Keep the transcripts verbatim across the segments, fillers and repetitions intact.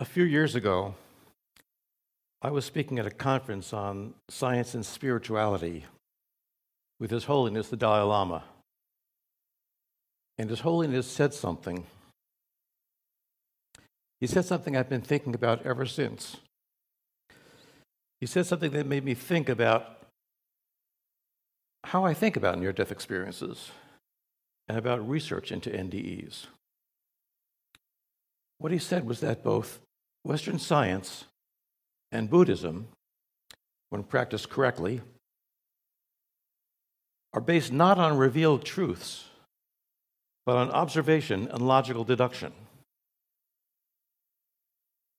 A few years ago, I was speaking at a conference on science and spirituality with His Holiness the Dalai Lama. And His Holiness said something. He said something I've been thinking about ever since. He said something that made me think about how I think about near-death experiences and about research into N D Es. What he said was that both Western science and Buddhism, when practiced correctly, are based not on revealed truths, but on observation and logical deduction.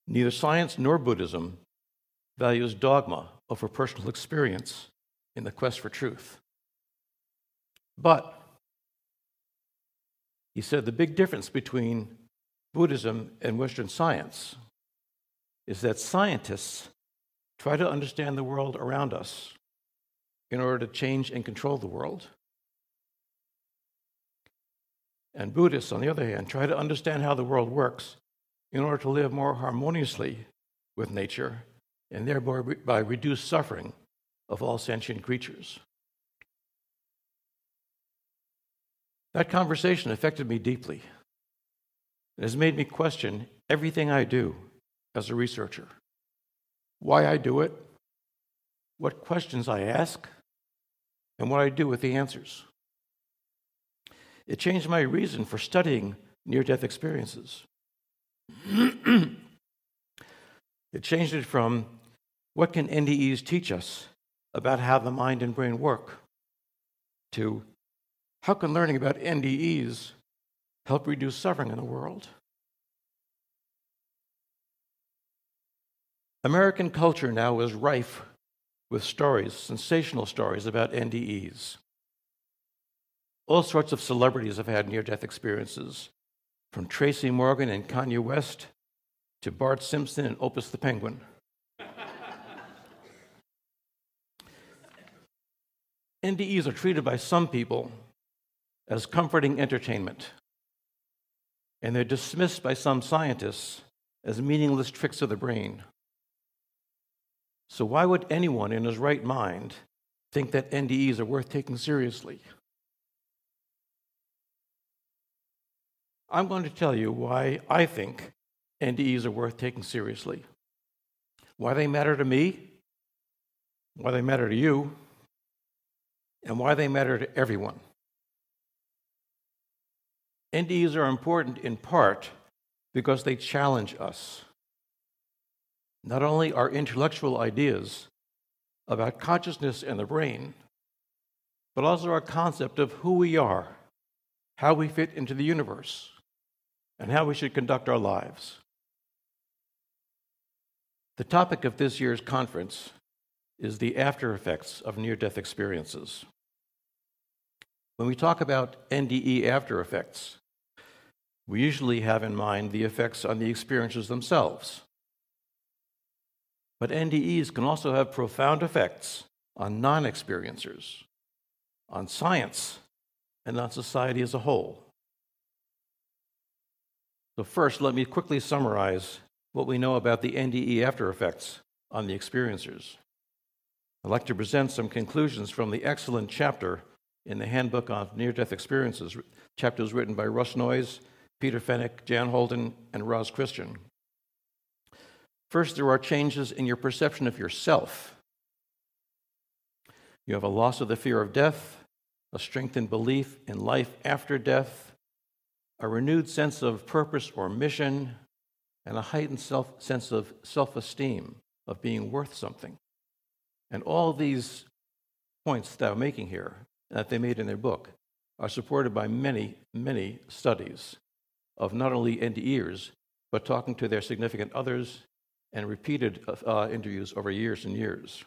Neither science nor Buddhism values dogma over personal experience in the quest for truth. But, he said, the big difference between Buddhism and Western science is that scientists try to understand the world around us in order to change and control the world. And Buddhists, on the other hand, try to understand how the world works in order to live more harmoniously with nature and thereby reduce suffering of all sentient creatures. That conversation affected me deeply. It has made me question everything I do as a researcher, why I do it, what questions I ask, and what I do with the answers. It changed my reason for studying near-death experiences. It changed it from, what can N D Es teach us about how the mind and brain work, to, how can learning about N D Es help reduce suffering in the world? American culture now is rife with stories, sensational stories about N D Es. All sorts of celebrities have had near-death experiences, from Tracy Morgan and Kanye West to Bart Simpson and Opus the Penguin. N D Es are treated by some people as comforting entertainment, and they're dismissed by some scientists as meaningless tricks of the brain. So why would anyone in his right mind think that N D Es are worth taking seriously? I'm going to tell you why I think N D Es are worth taking seriously, why they matter to me, why they matter to you, and why they matter to everyone. N D Es are important in part because they challenge us. Not only our intellectual ideas about consciousness and the brain, but also our concept of who we are, how we fit into the universe, and how we should conduct our lives. The topic of this year's conference is the after effects of near-death experiences. When we talk about N D E after effects, we usually have in mind the effects on the experiences themselves. But N D Es can also have profound effects on non-experiencers, on science, and on society as a whole. So first, let me quickly summarize what we know about the N D E after effects on the experiencers. I'd like to present some conclusions from the excellent chapter in the Handbook on Near-Death Experiences, chapters written by Rush Noyes, Peter Fennec, Jan Holden, and Roz Christian. First, there are changes in your perception of yourself. You have a loss of the fear of death, a strengthened belief in life after death, a renewed sense of purpose or mission, and a heightened self sense of self-esteem, of being worth something. And all these points that I'm making here, that they made in their book, are supported by many, many studies of not only N D Ers, but talking to their significant others, and repeated uh, interviews over years and years.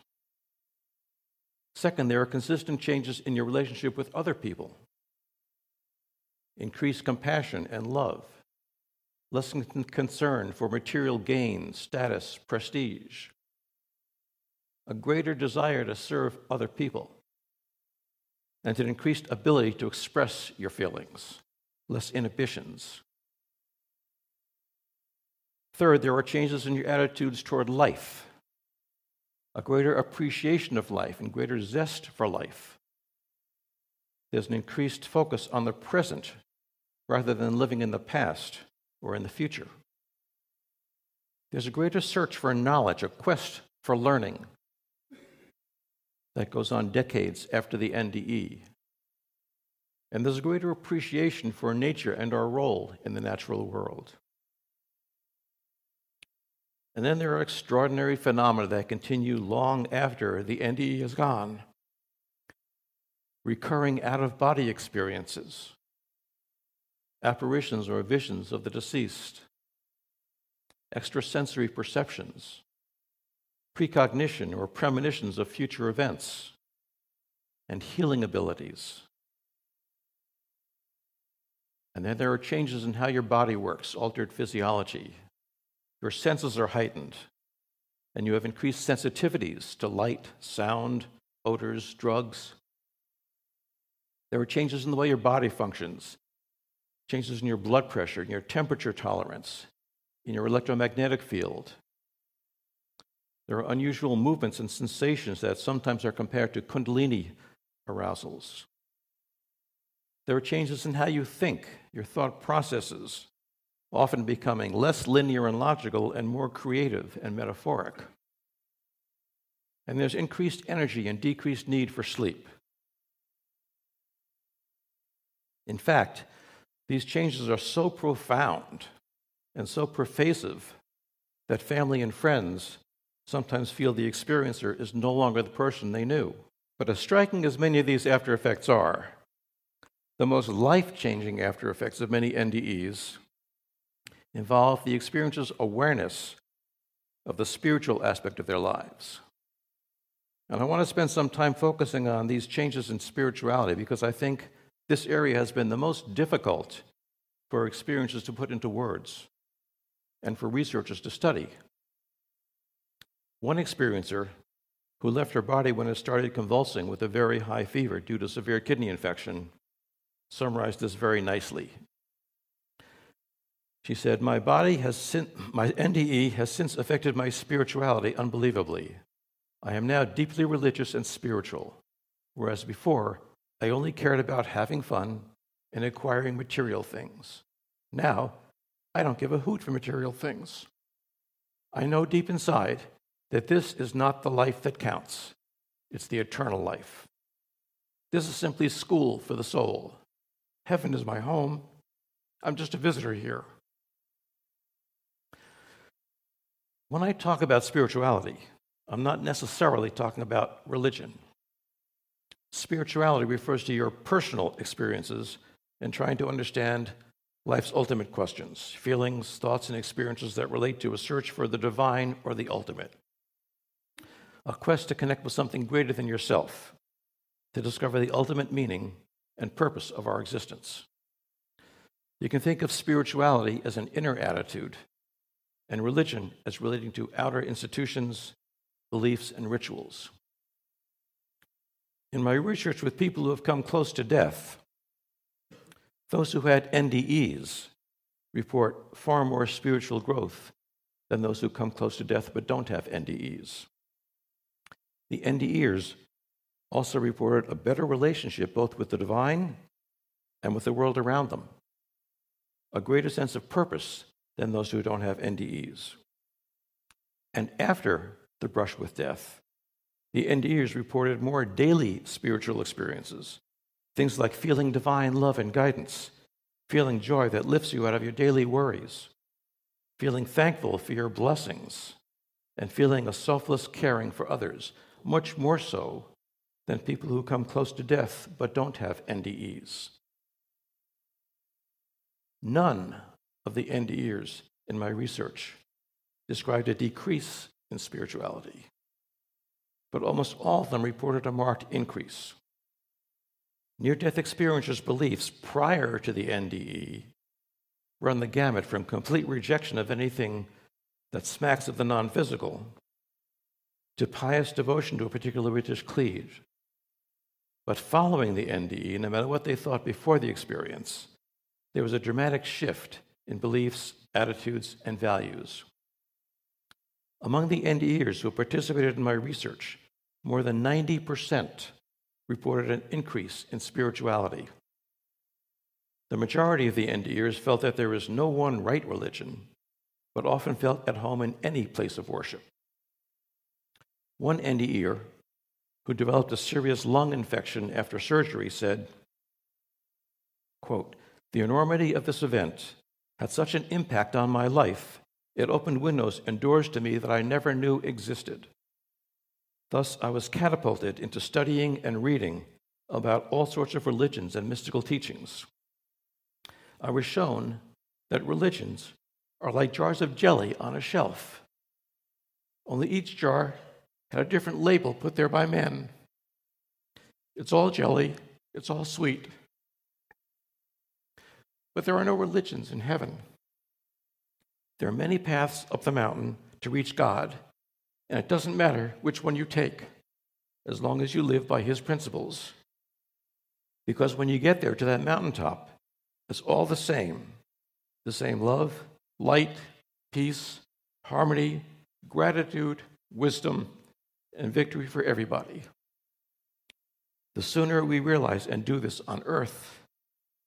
Second, there are consistent changes in your relationship with other people. Increased compassion and love, less con- concern for material gain, status, prestige, a greater desire to serve other people, and an increased ability to express your feelings, less inhibitions. Third, there are changes in your attitudes toward life, a greater appreciation of life and greater zest for life. There's an increased focus on the present rather than living in the past or in the future. There's a greater search for knowledge, a quest for learning that goes on decades after the N D E. And there's a greater appreciation for nature and our role in the natural world. And then there are extraordinary phenomena that continue long after the N D E is gone. Recurring out-of-body experiences, apparitions or visions of the deceased, extrasensory perceptions, precognition or premonitions of future events, and healing abilities. And then there are changes in how your body works, altered physiology. Your senses are heightened, and you have increased sensitivities to light, sound, odors, drugs. There are changes in the way your body functions, changes in your blood pressure, in your temperature tolerance, in your electromagnetic field. There are unusual movements and sensations that sometimes are compared to Kundalini arousals. There are changes in how you think, your thought processes, often becoming less linear and logical and more creative and metaphoric. And there's increased energy and decreased need for sleep. In fact, these changes are so profound and so pervasive that family and friends sometimes feel the experiencer is no longer the person they knew. But as striking as many of these after effects are, the most life-changing after effects of many N D Es involve the experiencer's awareness of the spiritual aspect of their lives. And I want to spend some time focusing on these changes in spirituality because I think this area has been the most difficult for experiences to put into words and for researchers to study. One experiencer who left her body when it started convulsing with a very high fever due to severe kidney infection summarized this very nicely. She said, "My body has sin- my N D E has since affected my spirituality unbelievably. I am now deeply religious and spiritual, whereas before, I only cared about having fun and acquiring material things. Now, I don't give a hoot for material things. I know deep inside that this is not the life that counts. It's the eternal life. This is simply school for the soul. Heaven is my home. I'm just a visitor here." When I talk about spirituality, I'm not necessarily talking about religion. Spirituality refers to your personal experiences and trying to understand life's ultimate questions, feelings, thoughts, and experiences that relate to a search for the divine or the ultimate, a quest to connect with something greater than yourself, to discover the ultimate meaning and purpose of our existence. You can think of spirituality as an inner attitude and religion as relating to outer institutions, beliefs, and rituals. In my research with people who have come close to death, those who had N D Es report far more spiritual growth than those who come close to death but don't have N D Es. The N D Ers also reported a better relationship both with the divine and with the world around them, a greater sense of purpose than those who don't have N D Es. And after the brush with death, the N D Es reported more daily spiritual experiences, things like feeling divine love and guidance, feeling joy that lifts you out of your daily worries, feeling thankful for your blessings, and feeling a selfless caring for others, much more so than people who come close to death but don't have N D Es. None of the N D Es in my research described a decrease in spirituality, but almost all of them reported a marked increase. Near-death experiencers' beliefs prior to the N D E run the gamut from complete rejection of anything that smacks of the non-physical to pious devotion to a particular religious creed. But following the N D E, no matter what they thought before the experience, there was a dramatic shift in beliefs, attitudes, and values. Among the N D E ers who participated in my research, more than ninety percent reported an increase in spirituality. The majority of the N D E ers felt that there is no one right religion, but often felt at home in any place of worship. One N D E er, who developed a serious lung infection after surgery, said, quote, "The enormity of this event had such an impact on my life, it opened windows and doors to me that I never knew existed. Thus, I was catapulted into studying and reading about all sorts of religions and mystical teachings. I was shown that religions are like jars of jelly on a shelf, only each jar had a different label put there by men. It's all jelly, it's all sweet, but there are no religions in heaven. There are many paths up the mountain to reach God, and it doesn't matter which one you take, as long as you live by his principles. Because when you get there to that mountaintop, it's all the same, the same love, light, peace, harmony, gratitude, wisdom, and victory for everybody. The sooner we realize and do this on earth,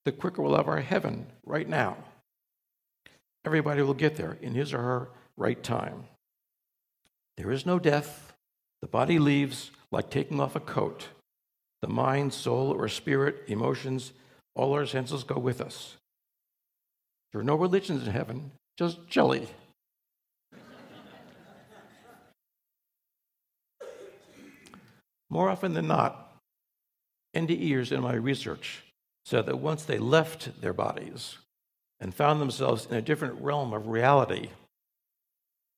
the quicker we'll have our heaven right now. Everybody will get there in his or her right time. There is no death. The body leaves like taking off a coat. The mind, soul, or spirit, emotions, all our senses go with us. There are no religions in heaven, just jelly." More often than not, N D E ers in my research said that once they left their bodies and found themselves in a different realm of reality,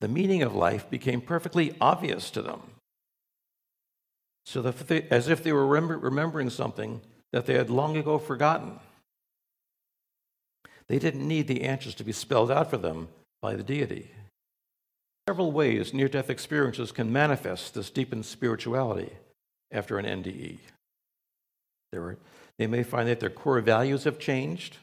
the meaning of life became perfectly obvious to them, so that they, as if they were remember, remembering something that they had long ago forgotten. They didn't need the answers to be spelled out for them by the deity. Several ways near-death experiences can manifest this deepened spirituality after an N D E. There are, they may find that their core values have changed.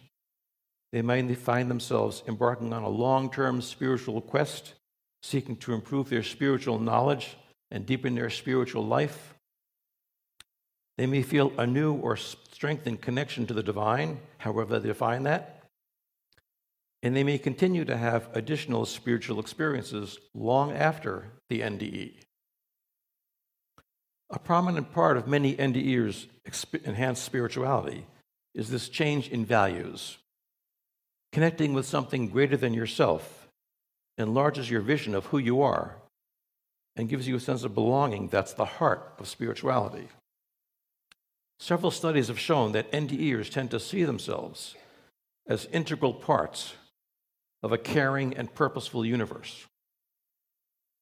They may find themselves embarking on a long-term spiritual quest, seeking to improve their spiritual knowledge and deepen their spiritual life. They may feel a new or strengthened connection to the divine, however they define that. And they may continue to have additional spiritual experiences long after the N D E. A prominent part of many N D E ers' enhanced spirituality is this change in values. Connecting with something greater than yourself enlarges your vision of who you are and gives you a sense of belonging that's the heart of spirituality. Several studies have shown that N D E ers tend to see themselves as integral parts of a caring and purposeful universe.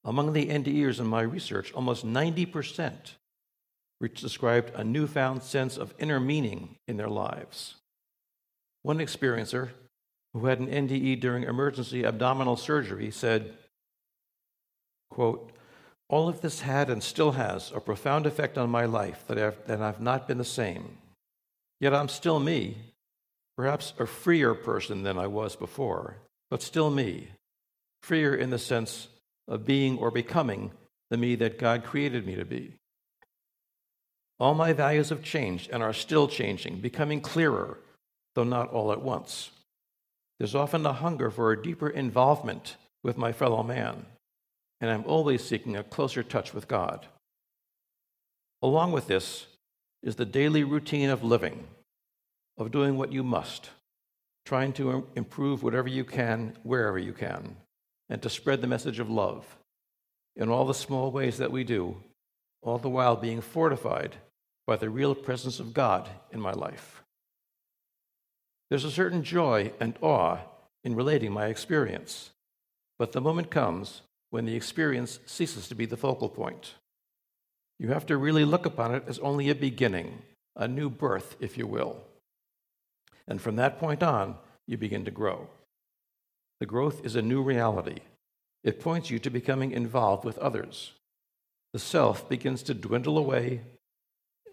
Among the N D E ers in my research, almost ninety percent described a newfound sense of inner meaning in their lives. One experiencer who had an N D E during emergency abdominal surgery said, quote, "All of this had and still has a profound effect on my life that I've, that I've not been the same. Yet I'm still me, perhaps a freer person than I was before, but still me, freer in the sense of being or becoming the me that God created me to be. All my values have changed and are still changing, becoming clearer, though not all at once. There's often a hunger for a deeper involvement with my fellow man, and I'm always seeking a closer touch with God. Along with this is the daily routine of living, of doing what you must, trying to improve whatever you can, wherever you can, and to spread the message of love in all the small ways that we do, all the while being fortified by the real presence of God in my life. There's a certain joy and awe in relating my experience, but the moment comes when the experience ceases to be the focal point. You have to really look upon it as only a beginning, a new birth, if you will. And from that point on, you begin to grow. The growth is a new reality. It points you to becoming involved with others. The self begins to dwindle away,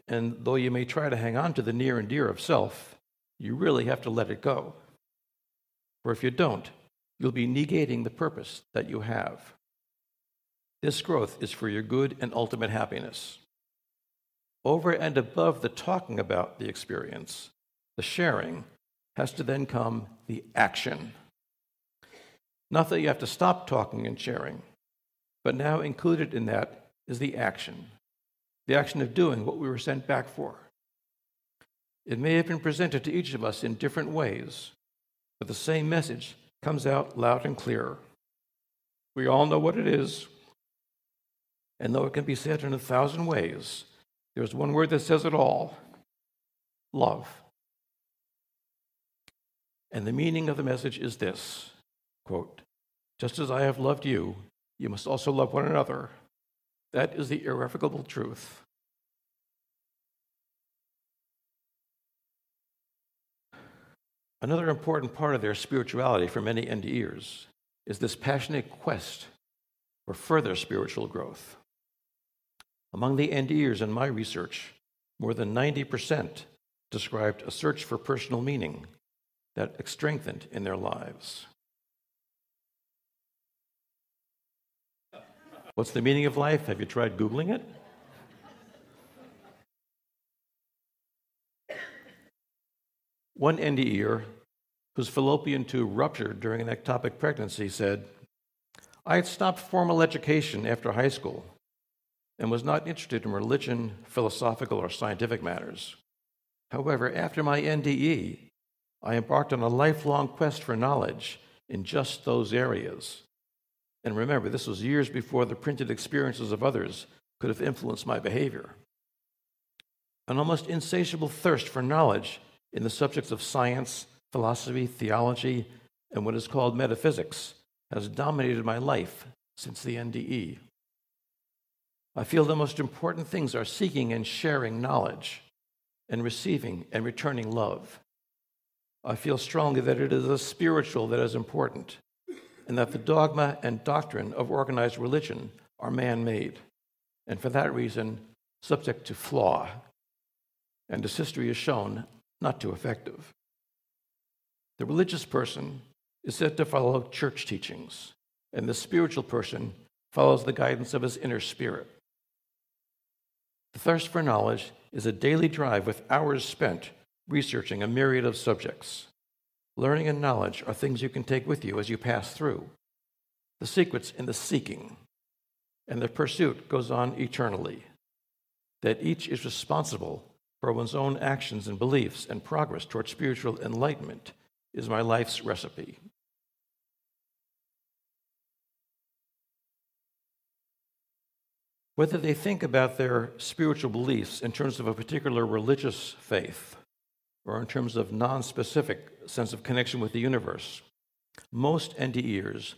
and though you may try to hang on to the near and dear of self, you really have to let it go. For if you don't, you'll be negating the purpose that you have. This growth is for your good and ultimate happiness. Over and above the talking about the experience, the sharing, has to then come the action. Not that you have to stop talking and sharing, but now included in that is the action, the action of doing what we were sent back for. It may have been presented to each of us in different ways, but the same message comes out loud and clear. We all know what it is, and though it can be said in a thousand ways, there's one word that says it all: love. And the meaning of the message is this, quote, "Just as I have loved you, you must also love one another. That is the irrevocable truth." Another important part of their spirituality for many NDEers is this passionate quest for further spiritual growth. Among the NDEers in my research, more than ninety percent described a search for personal meaning that strengthened in their lives. What's the meaning of life? Have you tried Googling it? One NDEer, whose fallopian tube ruptured during an ectopic pregnancy, said, "I had stopped formal education after high school and was not interested in religion, philosophical, or scientific matters. However, after my N D E, I embarked on a lifelong quest for knowledge in just those areas." And remember, this was years before the printed experiences of others could have influenced my behavior. An almost insatiable thirst for knowledge in the subjects of science, philosophy, theology, and what is called metaphysics has dominated my life since the N D E. I feel the most important things are seeking and sharing knowledge and receiving and returning love. I feel strongly that it is the spiritual that is important, and that the dogma and doctrine of organized religion are man-made, and for that reason, subject to flaw, and as history has shown, not too effective. The religious person is said to follow church teachings, and the spiritual person follows the guidance of his inner spirit. The thirst for knowledge is a daily drive with hours spent researching a myriad of subjects. Learning and knowledge are things you can take with you as you pass through. The secret's in the seeking, and the pursuit goes on eternally, that each is responsible for one's own actions and beliefs, and progress toward spiritual enlightenment is my life's recipe. Whether they think about their spiritual beliefs in terms of a particular religious faith, or in terms of non-specific sense of connection with the universe, most NDEers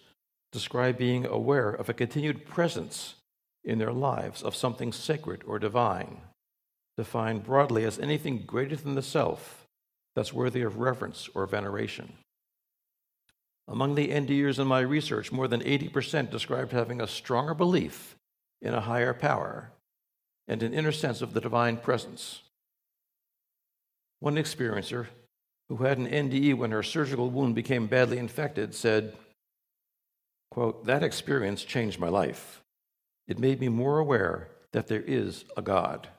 describe being aware of a continued presence in their lives of something sacred or divine, defined broadly as anything greater than the self that's worthy of reverence or veneration. Among the NDEers in my research, more than eighty percent described having a stronger belief in a higher power and an inner sense of the divine presence. One experiencer, who had an N D E when her surgical wound became badly infected, said, quote, "That experience changed my life. It made me more aware that there is a God.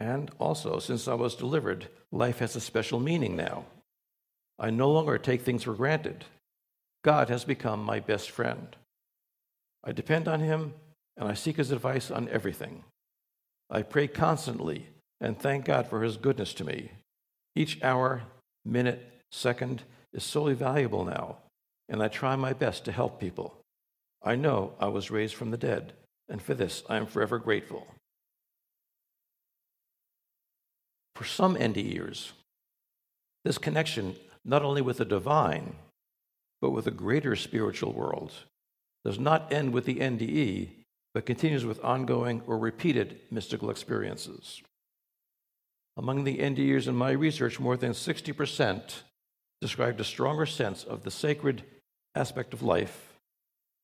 And also, since I was delivered, life has a special meaning now. I no longer take things for granted. God has become my best friend. I depend on him, and I seek his advice on everything. I pray constantly and thank God for his goodness to me. Each hour, minute, second is so valuable now, and I try my best to help people. I know I was raised from the dead, and for this I am forever grateful." For some NDEers, this connection not only with the divine, but with a greater spiritual world, does not end with the N D E, but continues with ongoing or repeated mystical experiences. Among the NDEers in my research, more than sixty percent described a stronger sense of the sacred aspect of life,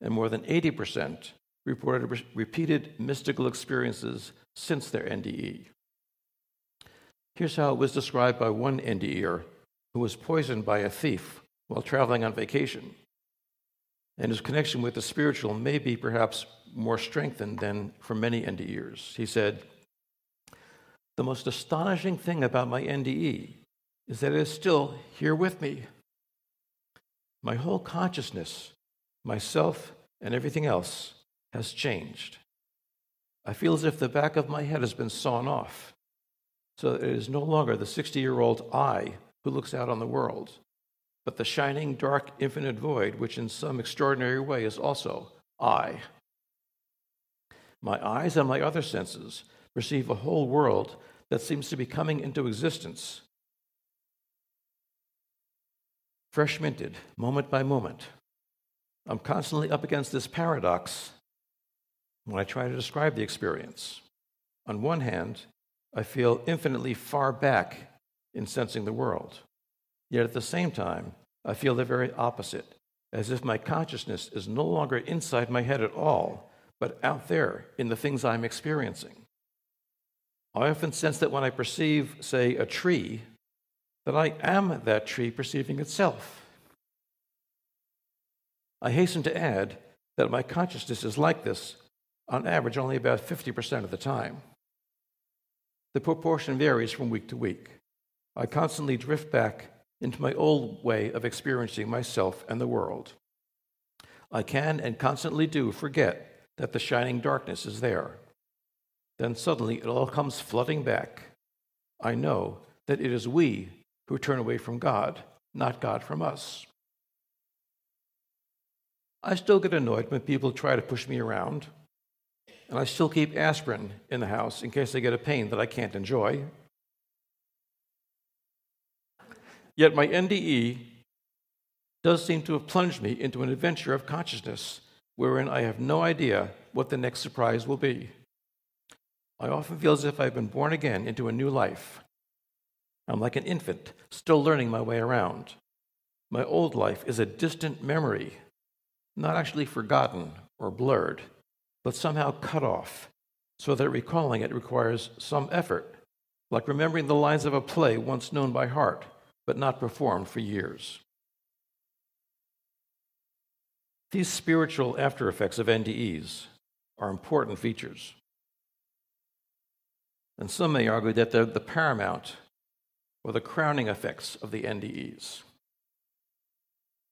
and more than eighty percent reported re- repeated mystical experiences since their N D E. Here's how it was described by one NDEer who was poisoned by a thief while traveling on vacation, and his connection with the spiritual may be perhaps more strengthened than for many N D E ers. He said, "The most astonishing thing about my N D E is that it is still here with me. My whole consciousness, myself, and everything else has changed. I feel as if the back of my head has been sawn off, so that it is no longer the sixty-year-old I who looks out on the world, but the shining, dark, infinite void, which in some extraordinary way is also I. My eyes and my other senses perceive a whole world that seems to be coming into existence, fresh minted, moment by moment. I'm constantly up against this paradox when I try to describe the experience. On one hand, I feel infinitely far back in sensing the world, yet at the same time, I feel the very opposite, as if my consciousness is no longer inside my head at all, but out there in the things I'm experiencing. I often sense that when I perceive, say, a tree, that I am that tree perceiving itself. I hasten to add that my consciousness is like this, on average, only about fifty percent of the time. The proportion varies from week to week. I constantly drift back into my old way of experiencing myself and the world. I can and constantly do forget that the shining darkness is there. Then suddenly it all comes flooding back. I know that it is we who turn away from God, not God from us. I still get annoyed when people try to push me around, and I still keep aspirin in the house in case I get a pain that I can't enjoy. Yet my N D E does seem to have plunged me into an adventure of consciousness wherein I have no idea what the next surprise will be. I often feel as if I've been born again into a new life. I'm like an infant, still learning my way around. My old life is a distant memory, not actually forgotten or blurred, but somehow cut off, so that recalling it requires some effort, like remembering the lines of a play once known by heart, but not performed for years." These spiritual after-effects of N D Es are important features, and some may argue that they're the paramount or the crowning effects of the N D Es.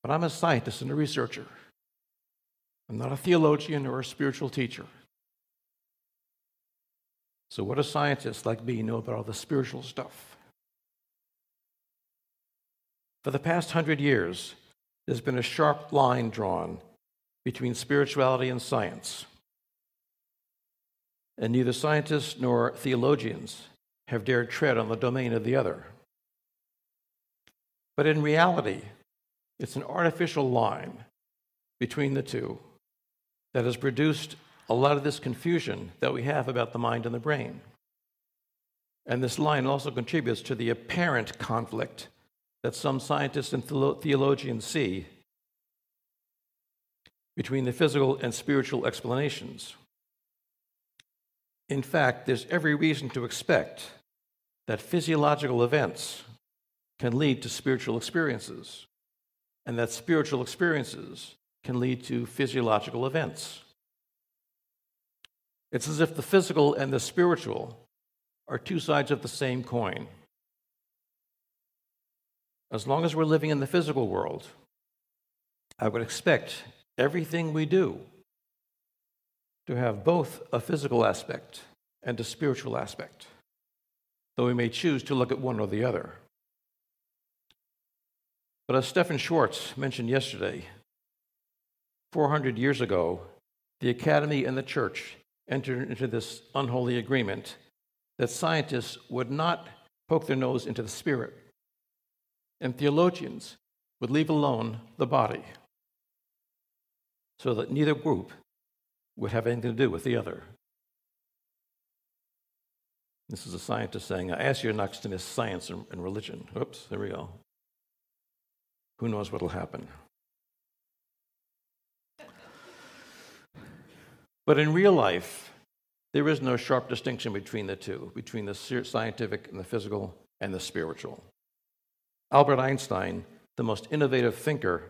But I'm a scientist and a researcher. I'm not a theologian or a spiritual teacher. So what do scientists like me know about all the spiritual stuff? For the past hundred years, there's been a sharp line drawn between spirituality and science, and neither scientists nor theologians have dared tread on the domain of the other. But in reality, it's an artificial line between the two that has produced a lot of this confusion that we have about the mind and the brain. And this line also contributes to the apparent conflict that some scientists and theologians see between the physical and spiritual explanations. In fact, there's every reason to expect that physiological events can lead to spiritual experiences, and that spiritual experiences can lead to physiological events. It's as if the physical and the spiritual are two sides of the same coin. As long as we're living in the physical world, I would expect everything we do to have both a physical aspect and a spiritual aspect, though we may choose to look at one or the other. But as Stephen Schwartz mentioned yesterday, four hundred years ago, the Academy and the Church entered into this unholy agreement that scientists would not poke their nose into the spirit, and theologians would leave alone the body, so that neither group would have anything to do with the other. This is a scientist saying, I ask you not to miss science and religion. Oops, there we go. Who knows what'll happen? But in real life, there is no sharp distinction between the two, between the scientific and the physical and the spiritual. Albert Einstein, the most innovative thinker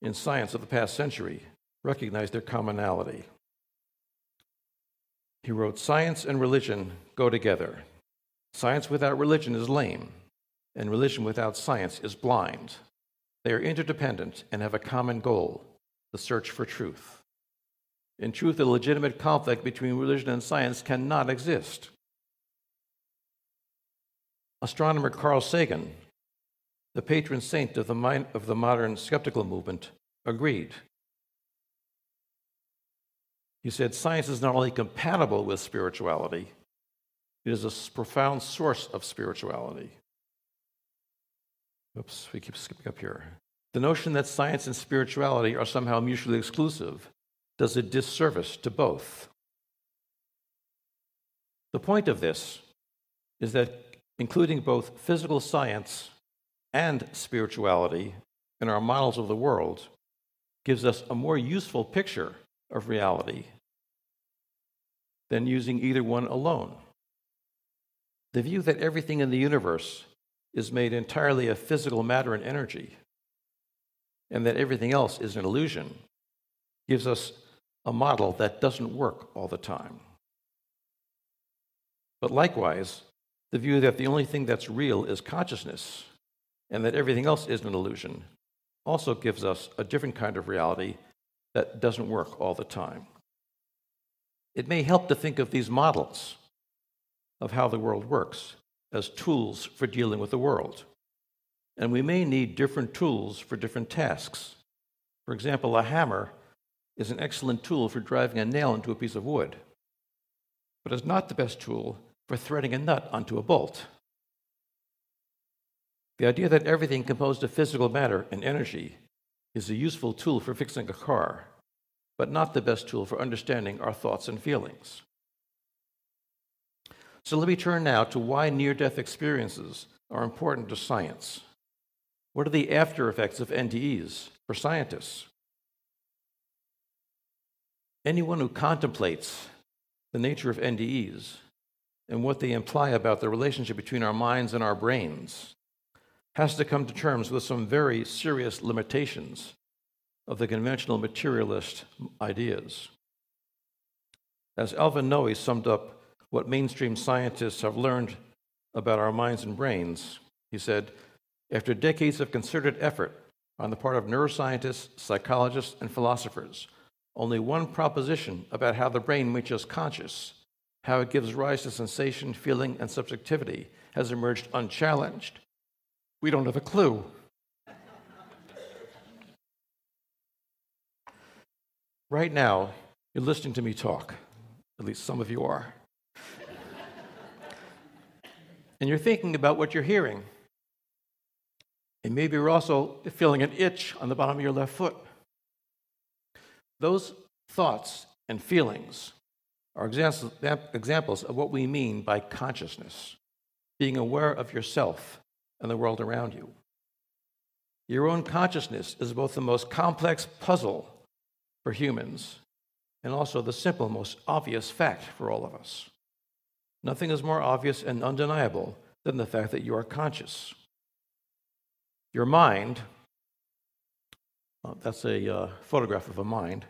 in science of the past century, recognized their commonality. He wrote, "Science and religion go together. Science without religion is lame, and religion without science is blind. They are interdependent and have a common goal, the search for truth. In truth, a legitimate conflict between religion and science cannot exist." Astronomer Carl Sagan, the patron saint of the, mind, of the modern skeptical movement, agreed. He said, "Science is not only compatible with spirituality, it is a profound source of spirituality." Oops, we keep skipping up here. The notion that science and spirituality are somehow mutually exclusive does a disservice to both. The point of this is that including both physical science and spirituality in our models of the world gives us a more useful picture of reality than using either one alone. The view that everything in the universe is made entirely of physical matter and energy, and that everything else is an illusion, gives us a model that doesn't work all the time. But likewise, the view that the only thing that's real is consciousness, and that everything else is an illusion, also gives us a different kind of reality that doesn't work all the time. It may help to think of these models of how the world works as tools for dealing with the world. And we may need different tools for different tasks. For example, a hammer is an excellent tool for driving a nail into a piece of wood, but it's not the best tool for threading a nut onto a bolt. The idea that everything composed of physical matter and energy is a useful tool for fixing a car, but not the best tool for understanding our thoughts and feelings. So let me turn now to why near-death experiences are important to science. What are the after effects of N D Es for scientists? Anyone who contemplates the nature of N D Es and what they imply about the relationship between our minds and our brains has to come to terms with some very serious limitations of the conventional materialist ideas. As Alvin Noe summed up what mainstream scientists have learned about our minds and brains, he said, "After decades of concerted effort on the part of neuroscientists, psychologists, and philosophers, only one proposition about how the brain makes us conscious, how it gives rise to sensation, feeling, and subjectivity, has emerged unchallenged. We don't have a clue." Right now, you're listening to me talk. At least some of you are. And you're thinking about what you're hearing. And maybe you're also feeling an itch on the bottom of your left foot. Those thoughts and feelings are examples of what we mean by consciousness, being aware of yourself and the world around you. Your own consciousness is both the most complex puzzle for humans and also the simple, most obvious fact for all of us. Nothing is more obvious and undeniable than the fact that you are conscious. Your mind, well, that's a uh, photograph of a mind.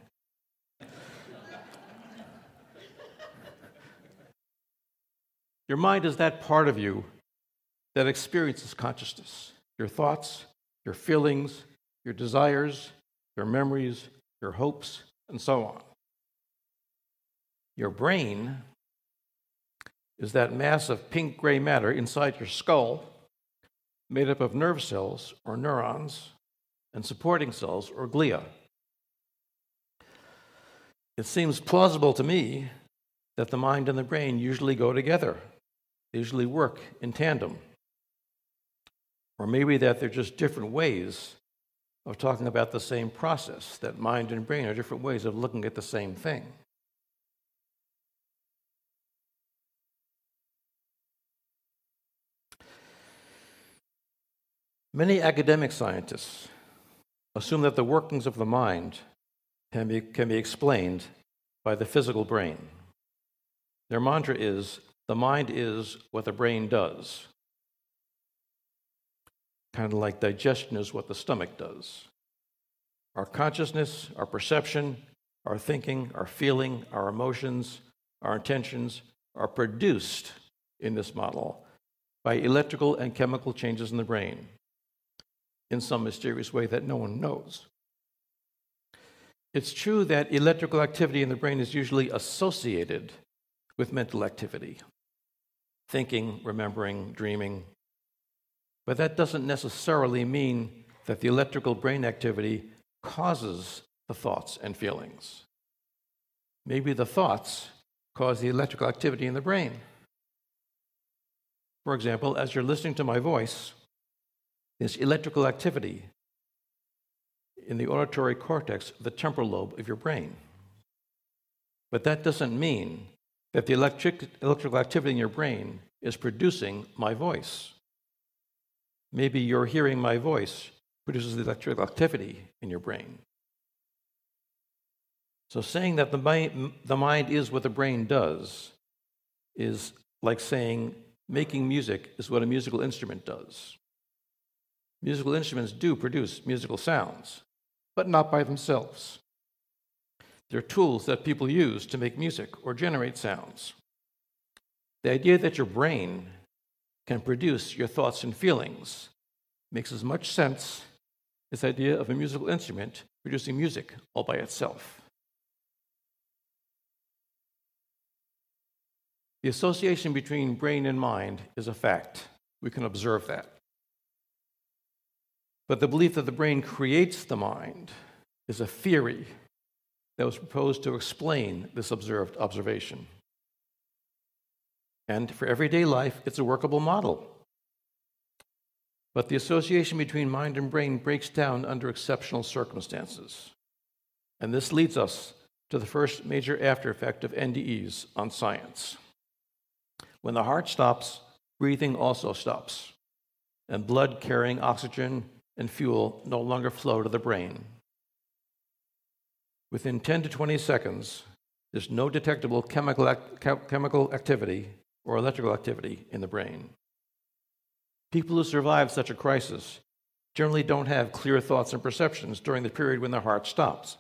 Your mind is that part of you that experiences consciousness, your thoughts, your feelings, your desires, your memories, your hopes, and so on. Your brain is that mass of pink-gray matter inside your skull made up of nerve cells or neurons and supporting cells or glia. It seems plausible to me that the mind and the brain usually go together. They usually work in tandem. Or maybe that they're just different ways of talking about the same process, that mind and brain are different ways of looking at the same thing. Many academic scientists assume that the workings of the mind can be, can be explained by the physical brain. Their mantra is, the mind is what the brain does. kind of like digestion is what the stomach does. Our consciousness, our perception, our thinking, our feeling, our emotions, our intentions are produced in this model by electrical and chemical changes in the brain in some mysterious way that no one knows. It's true that electrical activity in the brain is usually associated with mental activity, thinking, remembering, dreaming. But that doesn't necessarily mean that the electrical brain activity causes the thoughts and feelings. Maybe the thoughts cause the electrical activity in the brain. For example, as you're listening to my voice, this electrical activity in the auditory cortex, the temporal lobe of your brain. But that doesn't mean that the electric, electrical activity in your brain is producing my voice. Maybe your hearing my voice produces the electrical activity in your brain. So saying that the mind, the mind is what the brain does is like saying making music is what a musical instrument does. Musical instruments do produce musical sounds, but not by themselves. They're tools that people use to make music or generate sounds. The idea that your brain can produce your thoughts and feelings makes as much sense as the idea of a musical instrument producing music all by itself. The association between brain and mind is a fact. We can observe that. But the belief that the brain creates the mind is a theory that was proposed to explain this observed observation. And for everyday life, it's a workable model. But the association between mind and brain breaks down under exceptional circumstances. And this leads us to the first major after effect of N D Es on science. When the heart stops, breathing also stops, and blood carrying oxygen and fuel no longer flow to the brain. Within ten to twenty seconds, there's no detectable chemical, act- chemical activity or electrical activity in the brain. People who survive such a crisis generally don't have clear thoughts and perceptions during the period when their heart stops.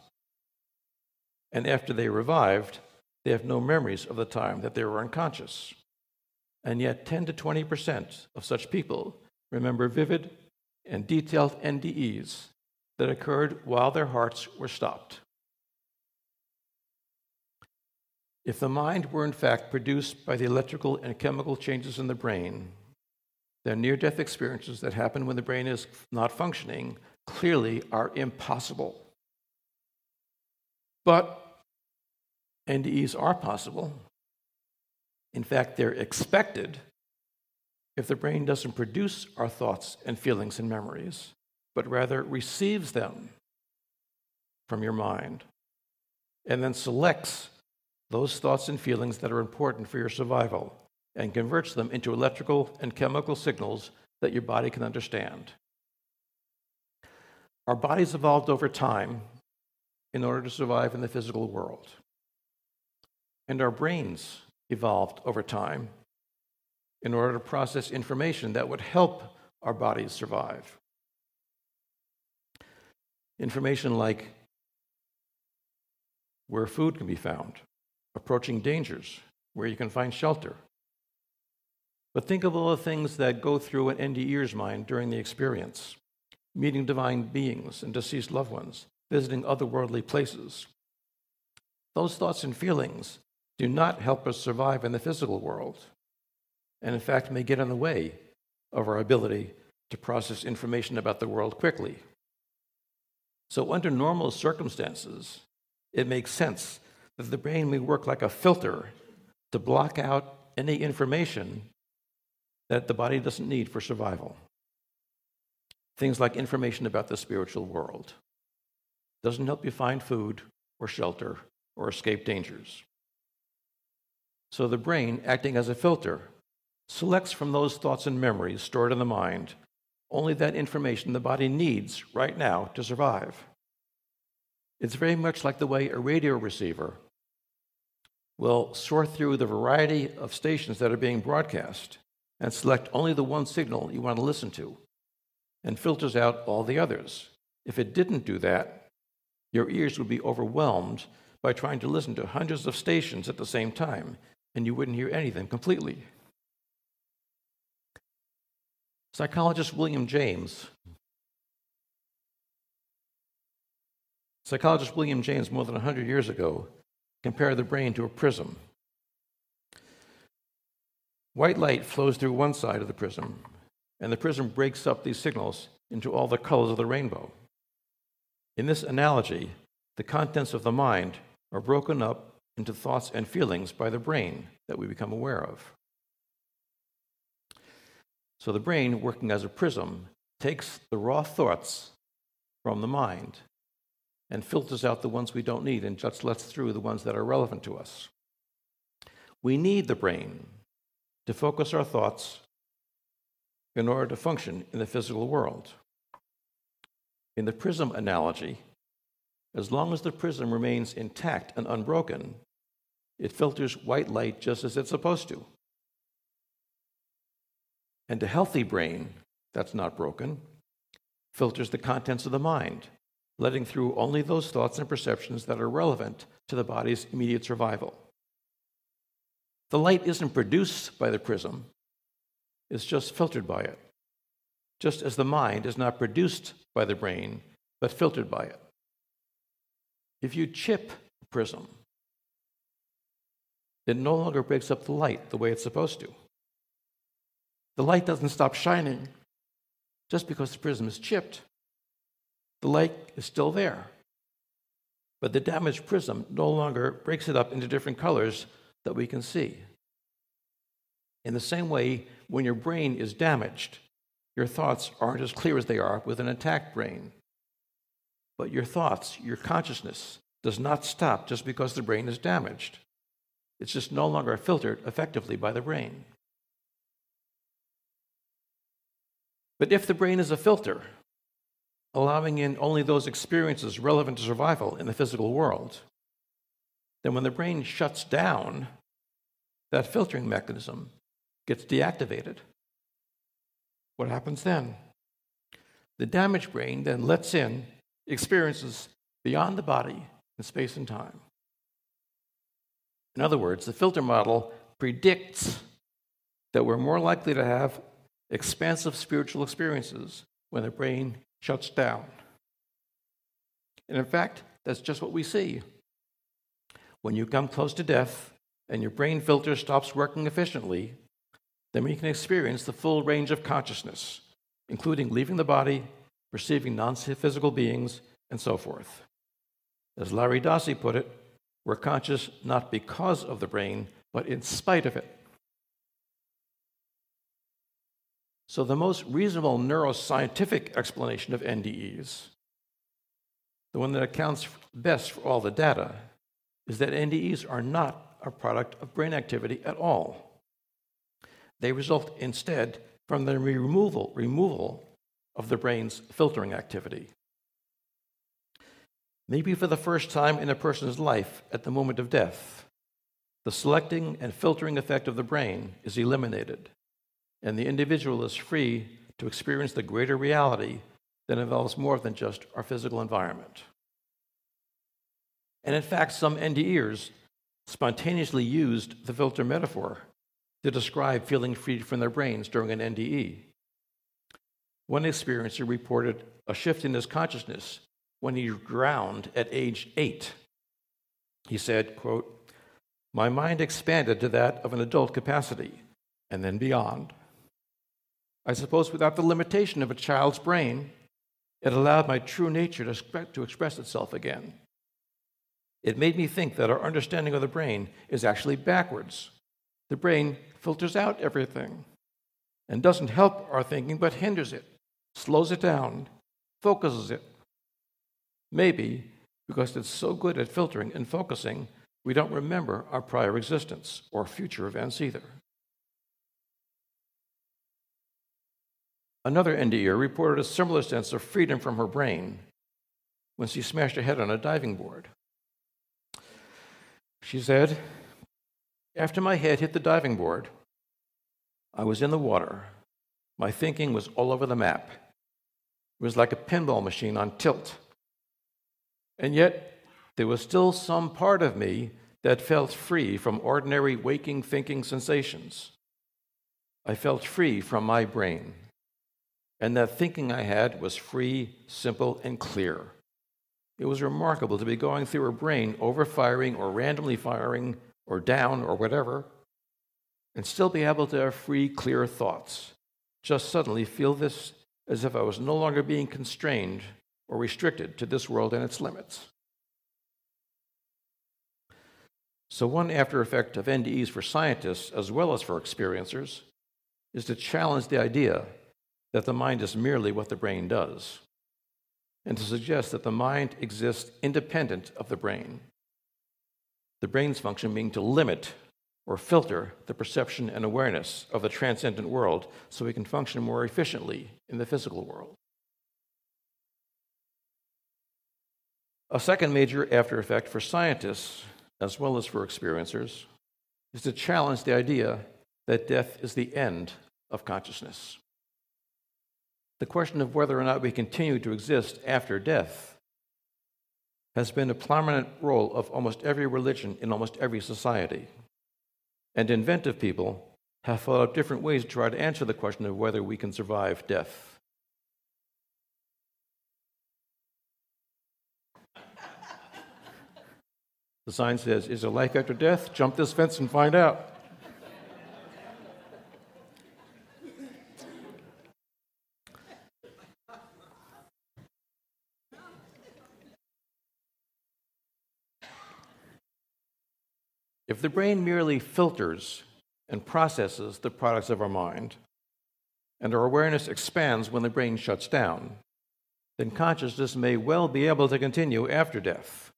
And after they revived, they have no memories of the time that they were unconscious. And yet ten to twenty percent of such people remember vivid and detailed N D Es that occurred while their hearts were stopped. If the mind were in fact produced by the electrical and chemical changes in the brain, then near-death experiences that happen when the brain is not functioning clearly are impossible. But N D Es are possible. In fact, they're expected if the brain doesn't produce our thoughts and feelings and memories, but rather receives them from your mind and then selects those thoughts and feelings that are important for your survival and converts them into electrical and chemical signals that your body can understand. Our bodies evolved over time in order to survive in the physical world, and our brains evolved over time in order to process information that would help our bodies survive. Information like where food can be found, approaching dangers, where you can find shelter. But think of all the things that go through an N D E's mind during the experience: meeting divine beings and deceased loved ones, visiting otherworldly places. Those thoughts and feelings do not help us survive in the physical world, and in fact may get in the way of our ability to process information about the world quickly. So under normal circumstances, it makes sense that the brain may work like a filter to block out any information that the body doesn't need for survival. Things like information about the spiritual world doesn't help you find food or shelter or escape dangers. So the brain, acting as a filter, selects from those thoughts and memories stored in the mind only that information the body needs right now to survive. It's very much like the way a radio receiver will sort through the variety of stations that are being broadcast and select only the one signal you want to listen to, and filters out all the others. If it didn't do that, your ears would be overwhelmed by trying to listen to hundreds of stations at the same time, and you wouldn't hear anything completely. Psychologist William James. Psychologist William James, more than one hundred years ago, compared the brain to a prism. White light flows through one side of the prism, and the prism breaks up these signals into all the colors of the rainbow. In this analogy, the contents of the mind are broken up into thoughts and feelings by the brain that we become aware of. So the brain, working as a prism, takes the raw thoughts from the mind and filters out the ones we don't need and just lets through the ones that are relevant to us. We need the brain to focus our thoughts in order to function in the physical world. In the prism analogy, as long as the prism remains intact and unbroken, it filters white light just as it's supposed to. And a healthy brain that's not broken filters the contents of the mind, letting through only those thoughts and perceptions that are relevant to the body's immediate survival. The light isn't produced by the prism, it's just filtered by it, just as the mind is not produced by the brain, but filtered by it. If you chip a prism, it no longer breaks up the light the way it's supposed to. The light doesn't stop shining just because the prism is chipped. The light is still there, but the damaged prism no longer breaks it up into different colors that we can see. In the same way, when your brain is damaged, your thoughts aren't as clear as they are with an intact brain. But your thoughts, your consciousness, does not stop just because the brain is damaged. It's just no longer filtered effectively by the brain. But if the brain is a filter, allowing in only those experiences relevant to survival in the physical world, then when the brain shuts down, that filtering mechanism gets deactivated. What happens then? The damaged brain then lets in experiences beyond the body in space and time. In other words, the filter model predicts that we're more likely to have expansive spiritual experiences when the brain shuts down. And in fact, that's just what we see. When you come close to death and your brain filter stops working efficiently, then you can experience the full range of consciousness, including leaving the body, perceiving non-physical beings, and so forth. As Larry Dossey put it, we're conscious not because of the brain, but in spite of it. So the most reasonable neuroscientific explanation of N D Es, the one that accounts best for all the data, is that N D Es are not a product of brain activity at all. They result instead from the removal, removal of the brain's filtering activity. Maybe for the first time in a person's life at the moment of death, the selecting and filtering effect of the brain is eliminated, and the individual is free to experience the greater reality that involves more than just our physical environment. And in fact, some N D Ers spontaneously used the filter metaphor to describe feeling freed from their brains during an N D E. One experiencer reported a shift in his consciousness when he drowned at age eight. He said, quote, "My mind expanded to that of an adult capacity, and then beyond. I suppose without the limitation of a child's brain, it allowed my true nature to express itself again. It made me think that our understanding of the brain is actually backwards. The brain filters out everything and doesn't help our thinking but hinders it, slows it down, focuses it. Maybe because it's so good at filtering and focusing, we don't remember our prior existence or future events either." Another N D E reported a similar sense of freedom from her brain when she smashed her head on a diving board. She said, "After my head hit the diving board, I was in the water. My thinking was all over the map. It was like a pinball machine on tilt. And yet, there was still some part of me that felt free from ordinary waking thinking sensations. I felt free from my brain. And that thinking I had was free, simple, and clear. It was remarkable to be going through a brain overfiring or randomly firing or down or whatever, and still be able to have free, clear thoughts. Just suddenly feel this as if I was no longer being constrained or restricted to this world and its limits. So one after effect of N D Es for scientists as well as for experiencers is to challenge the idea that the mind is merely what the brain does, and to suggest that the mind exists independent of the brain, the brain's function being to limit or filter the perception and awareness of the transcendent world so we can function more efficiently in the physical world. A second major after effect for scientists, as well as for experiencers, is to challenge the idea that death is the end of consciousness. The question of whether or not we continue to exist after death has been a prominent role of almost every religion in almost every society. And inventive people have thought up different ways to try to answer the question of whether we can survive death. The sign says, "Is there life after death? Jump this fence and find out." If the brain merely filters and processes the products of our mind, and our awareness expands when the brain shuts down, then consciousness may well be able to continue after death.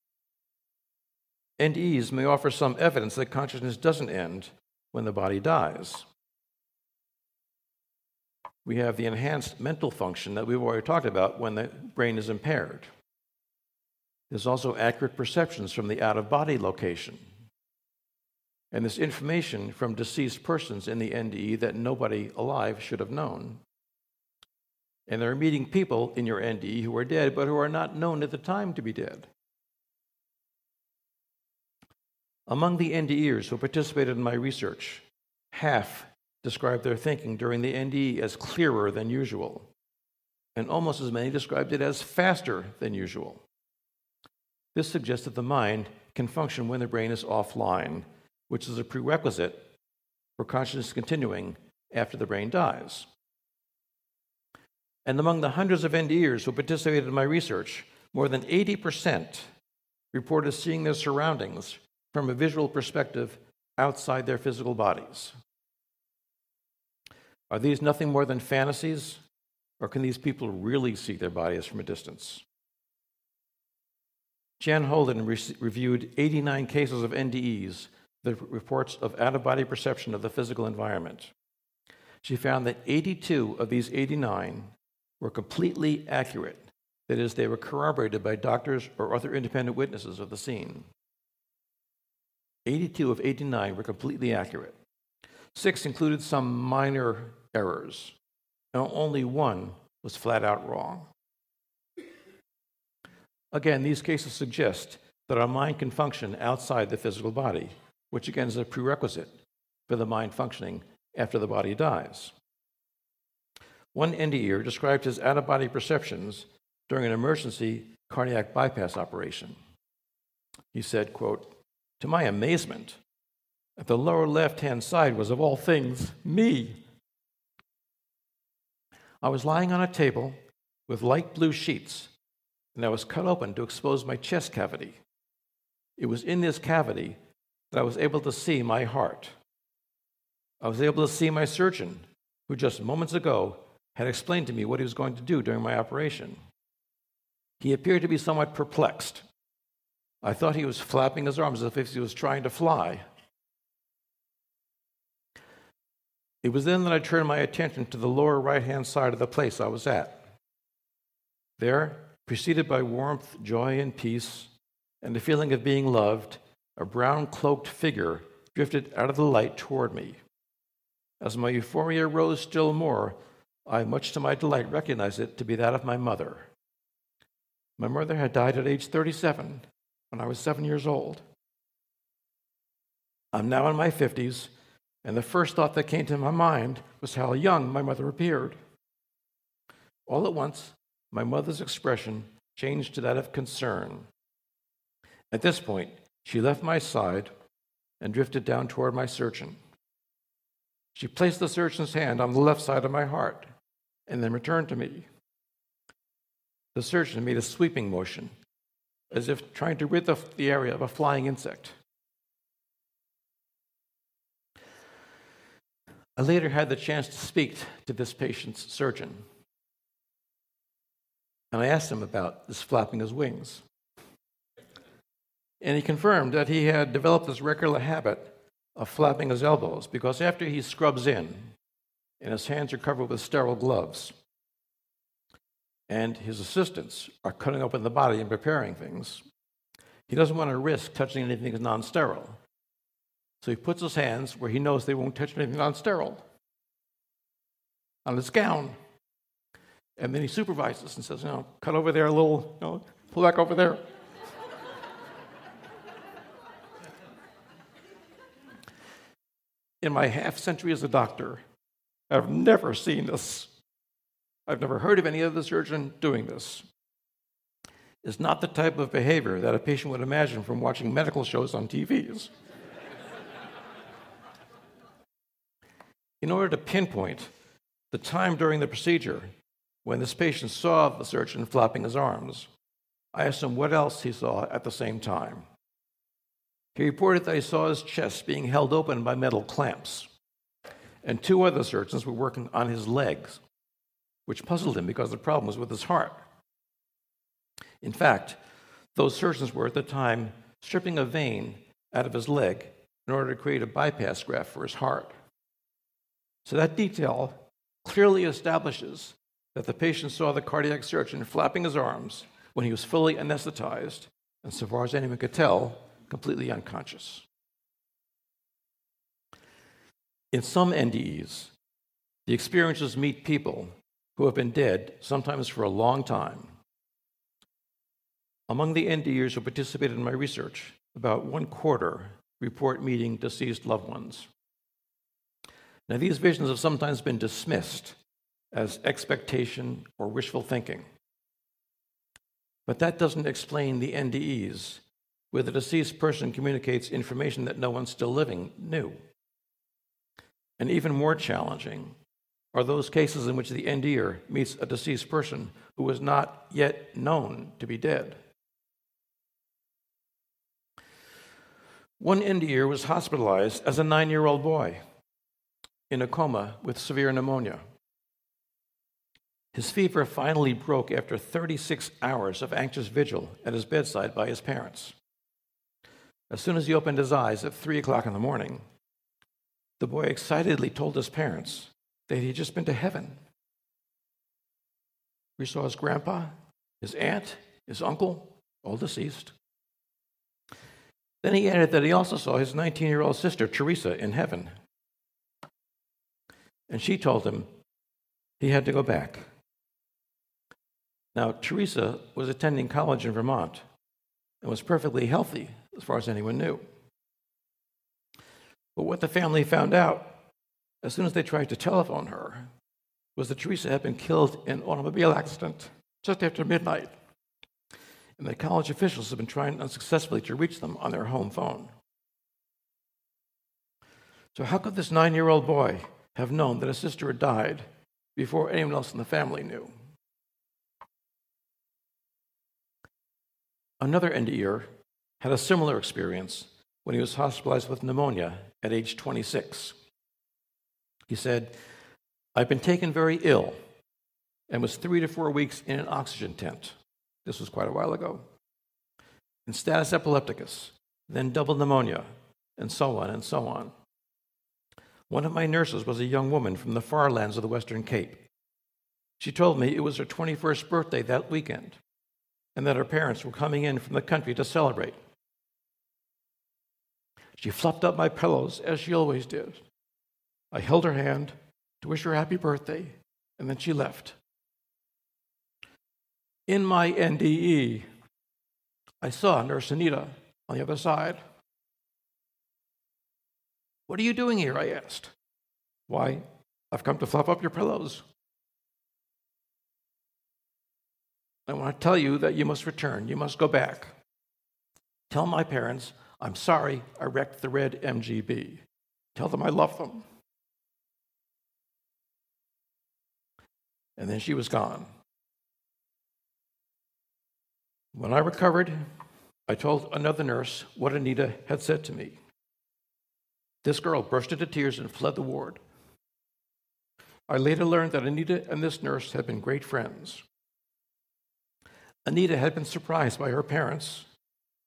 N D Es may offer some evidence that consciousness doesn't end when the body dies. We have the enhanced mental function that we've already talked about when the brain is impaired. There's also accurate perceptions from the out-of-body location. And this information from deceased persons in the N D E that nobody alive should have known. And there are meeting people in your N D E who are dead, but who are not known at the time to be dead. Among the N D Ers who participated in my research, half described their thinking during the N D E as clearer than usual, and almost as many described it as faster than usual. This suggests that the mind can function when the brain is offline, which is a prerequisite for consciousness continuing after the brain dies. And among the hundreds of N D Ers who participated in my research, more than eighty percent reported seeing their surroundings from a visual perspective outside their physical bodies. Are these nothing more than fantasies, or can these people really see their bodies from a distance? Jan Holden re- reviewed eighty-nine cases of N D Es, the reports of out-of-body perception of the physical environment. She found that eighty-two of these eighty-nine were completely accurate. That is, they were corroborated by doctors or other independent witnesses of the scene. eighty-two of eighty-nine were completely accurate. Six included some minor errors, and only one was flat out wrong. Again, these cases suggest that our mind can function outside the physical body, which again is a prerequisite for the mind functioning after the body dies. One N D E R described his out-of-body perceptions during an emergency cardiac bypass operation. He said, quote, "To my amazement, at the lower left-hand side was, of all things, me. I was lying on a table with light blue sheets, and I was cut open to expose my chest cavity. It was in this cavity that I was able to see my heart. I was able to see my surgeon, who just moments ago had explained to me what he was going to do during my operation. He appeared to be somewhat perplexed. I thought he was flapping his arms as if he was trying to fly. It was then that I turned my attention to the lower right-hand side of the place I was at. There, preceded by warmth, joy, and peace, and the feeling of being loved, a brown-cloaked figure drifted out of the light toward me. As my euphoria rose still more, I, much to my delight, recognized it to be that of my mother. My mother had died at age thirty-seven when I was seven years old. I'm now in my fifties, and the first thought that came to my mind was how young my mother appeared. All at once, my mother's expression changed to that of concern. At this point, she left my side and drifted down toward my surgeon. She placed the surgeon's hand on the left side of my heart and then returned to me. The surgeon made a sweeping motion, as if trying to rid the, the area of a flying insect. I later had the chance to speak to this patient's surgeon, and I asked him about this flapping his wings. And he confirmed that he had developed this regular habit of flapping his elbows, because after he scrubs in, and his hands are covered with sterile gloves, and his assistants are cutting open the body and preparing things, he doesn't want to risk touching anything that's non-sterile. So he puts his hands where he knows they won't touch anything non-sterile, on his gown. And then he supervises and says, you know, cut over there a little, you know, pull back over there. In my half century as a doctor, I've never seen this. I've never heard of any other surgeon doing this. It's not the type of behavior that a patient would imagine from watching medical shows on T Vs. In order to pinpoint the time during the procedure when this patient saw the surgeon flapping his arms, I asked him what else he saw at the same time. He reported that he saw his chest being held open by metal clamps, and two other surgeons were working on his legs, which puzzled him because the problem was with his heart. In fact, those surgeons were at the time stripping a vein out of his leg in order to create a bypass graft for his heart. So that detail clearly establishes that the patient saw the cardiac surgeon flapping his arms when he was fully anesthetized, and so far as anyone could tell, completely unconscious. In some N D Es, the experiencers meet people who have been dead, sometimes for a long time. Among the N D Es who participated in my research, about one quarter report meeting deceased loved ones. Now, these visions have sometimes been dismissed as expectation or wishful thinking, but that doesn't explain the N D Es where the deceased person communicates information that no one still living knew. And even more challenging are those cases in which the N D E meets a deceased person who was not yet known to be dead. One N D E was hospitalized as a nine-year-old boy in a coma with severe pneumonia. His fever finally broke after thirty-six hours of anxious vigil at his bedside by his parents. As soon as he opened his eyes at three o'clock in the morning, the boy excitedly told his parents that he had just been to heaven. We saw his grandpa, his aunt, his uncle, all deceased. Then he added that he also saw his nineteen-year-old sister, Teresa, in heaven. And she told him he had to go back. Now, Teresa was attending college in Vermont and was perfectly healthy, as far as anyone knew. But what the family found out, as soon as they tried to telephone her, was that Teresa had been killed in an automobile accident just after midnight, and the college officials had been trying unsuccessfully to reach them on their home phone. So how could this nine-year-old boy have known that his sister had died before anyone else in the family knew? Another N D E had a similar experience when he was hospitalized with pneumonia at age twenty-six. He said, "I've been taken very ill and was three to four weeks in an oxygen tent." This was quite a while ago. "And status epilepticus, then double pneumonia, and so on and so on. One of my nurses was a young woman from the far lands of the Western Cape. She told me it was her twenty-first birthday that weekend, and that her parents were coming in from the country to celebrate. She flopped up my pillows, as she always did. I held her hand to wish her happy birthday and then she left. In my N D E, I saw Nurse Anita on the other side. "What are you doing here?" I asked. "Why, I've come to fluff up your pillows. I want to tell you that you must return. You must go back. Tell my parents, I'm sorry I wrecked the red M G B. Tell them I love them." And then she was gone. When I recovered, I told another nurse what Anita had said to me. This girl burst into tears and fled the ward. I later learned that Anita and this nurse had been great friends. Anita had been surprised by her parents,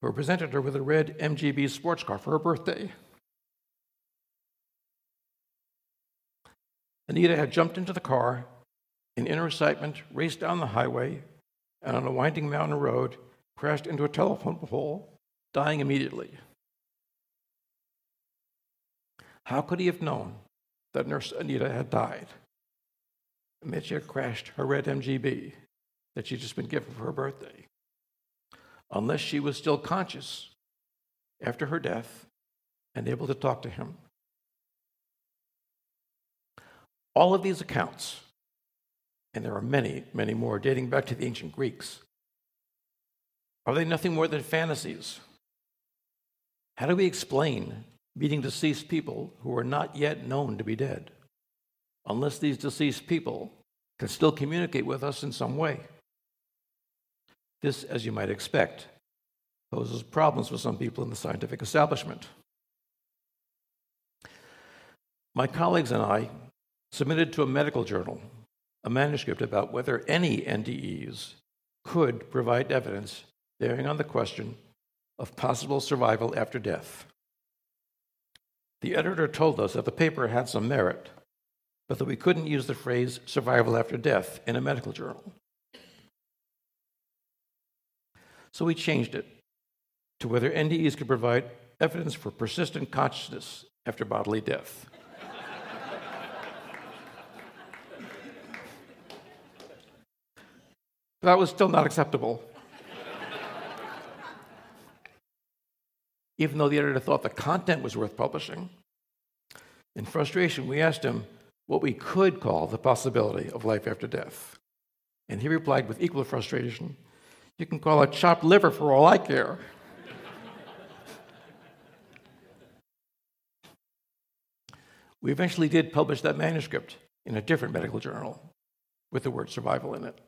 who presented her with a red M G B sports car for her birthday. Anita had jumped into the car, and in her excitement, raced down the highway, and on a winding mountain road, crashed into a telephone pole, dying immediately. How could he have known that Nurse Anita had died, and that she had crashed her red M G B that she'd just been given for her birthday, unless she was still conscious after her death and able to talk to him? All of these accounts, and there are many, many more dating back to the ancient Greeks, are they nothing more than fantasies? How do we explain meeting deceased people who are not yet known to be dead, unless these deceased people can still communicate with us in some way? This, as you might expect, poses problems for some people in the scientific establishment. My colleagues and I submitted to a medical journal a manuscript about whether any N D Es could provide evidence bearing on the question of possible survival after death. The editor told us that the paper had some merit, but that we couldn't use the phrase survival after death in a medical journal. So we changed it to whether N D Es could provide evidence for persistent consciousness after bodily death. That was still not acceptable, even though the editor thought the content was worth publishing. In frustration, we asked him what we could call the possibility of life after death. And he replied with equal frustration, "You can call it chopped liver for all I care." We eventually did publish that manuscript in a different medical journal with the word survival in it.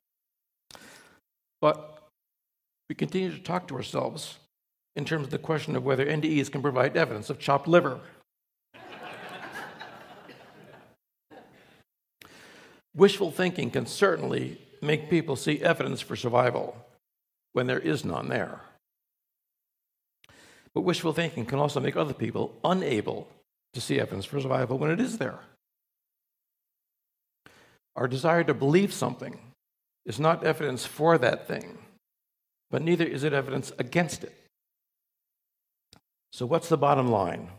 But we continue to talk to ourselves in terms of the question of whether N D Es can provide evidence of chopped liver. Wishful thinking can certainly make people see evidence for survival when there is none there. But wishful thinking can also make other people unable to see evidence for survival when it is there. Our desire to believe something is not evidence for that thing, but neither is it evidence against it. So what's the bottom line?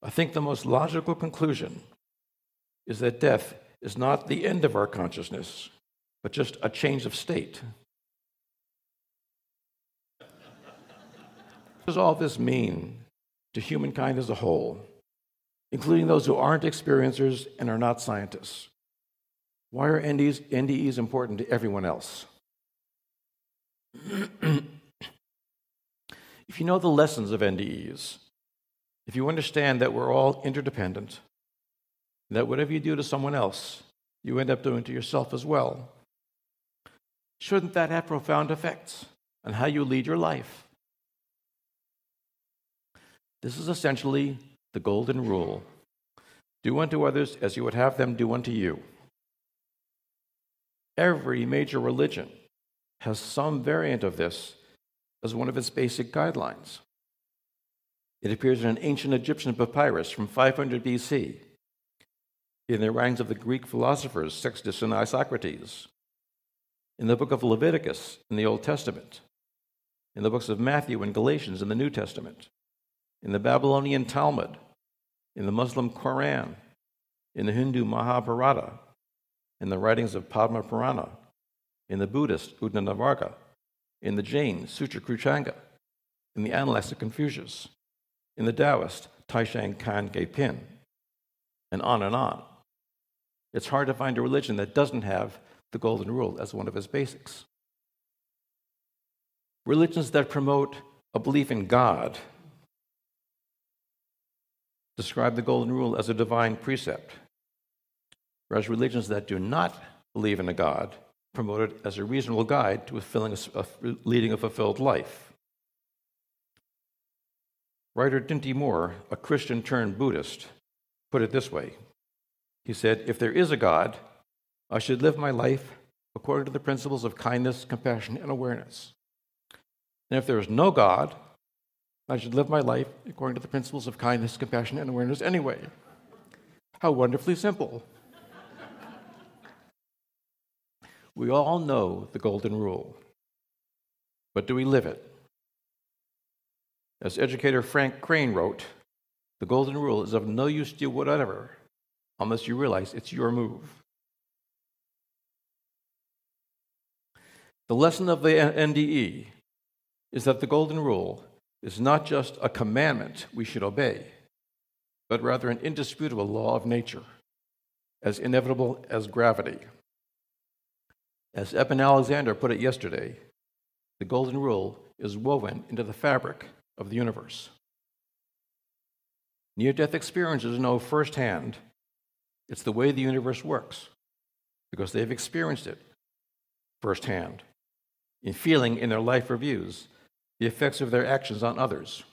I think the most logical conclusion is that death is not the end of our consciousness, but just a change of state. What does all this mean to humankind as a whole, including those who aren't experiencers and are not scientists? Why are N D Es important to everyone else? If you know the lessons of N D Es, if you understand that we're all interdependent, that whatever you do to someone else, you end up doing to yourself as well, shouldn't that have profound effects on how you lead your life? This is essentially the golden rule. Do unto others as you would have them do unto you. Every major religion has some variant of this as one of its basic guidelines. It appears in an ancient Egyptian papyrus from five hundred B C, in the writings of the Greek philosophers Sextus and Isocrates, in the book of Leviticus in the Old Testament, in the books of Matthew and Galatians in the New Testament, in the Babylonian Talmud, in the Muslim Quran, in the Hindu Mahabharata, in the writings of Padma Purana, in the Buddhist Udanavarga, in the Jain Sutra Kruchanga, in the Analects of Confucius, in the Taoist Taishan Khan Gyepin, and on and on. It's hard to find a religion that doesn't have the Golden Rule as one of its basics. Religions that promote a belief in God describe the Golden Rule as a divine precept, whereas religions that do not believe in a God promote it as a reasonable guide to fulfilling a, a, leading a fulfilled life. Writer Dinty Moore, a Christian turned Buddhist, put it this way. He said, "If there is a God, I should live my life according to the principles of kindness, compassion, and awareness. And if there is no God, I should live my life according to the principles of kindness, compassion, and awareness anyway." How wonderfully simple. We all know the Golden Rule, but do we live it? As educator Frank Crane wrote, "The Golden Rule is of no use to you whatever unless you realize it's your move." The lesson of the N D E is that the Golden Rule is not just a commandment we should obey, but rather an indisputable law of nature, as inevitable as gravity. As Eben Alexander put it yesterday, the Golden Rule is woven into the fabric of the universe. Near-death experiencers know firsthand it's the way the universe works, because they've experienced it firsthand, in feeling in their life reviews the effects of their actions on others.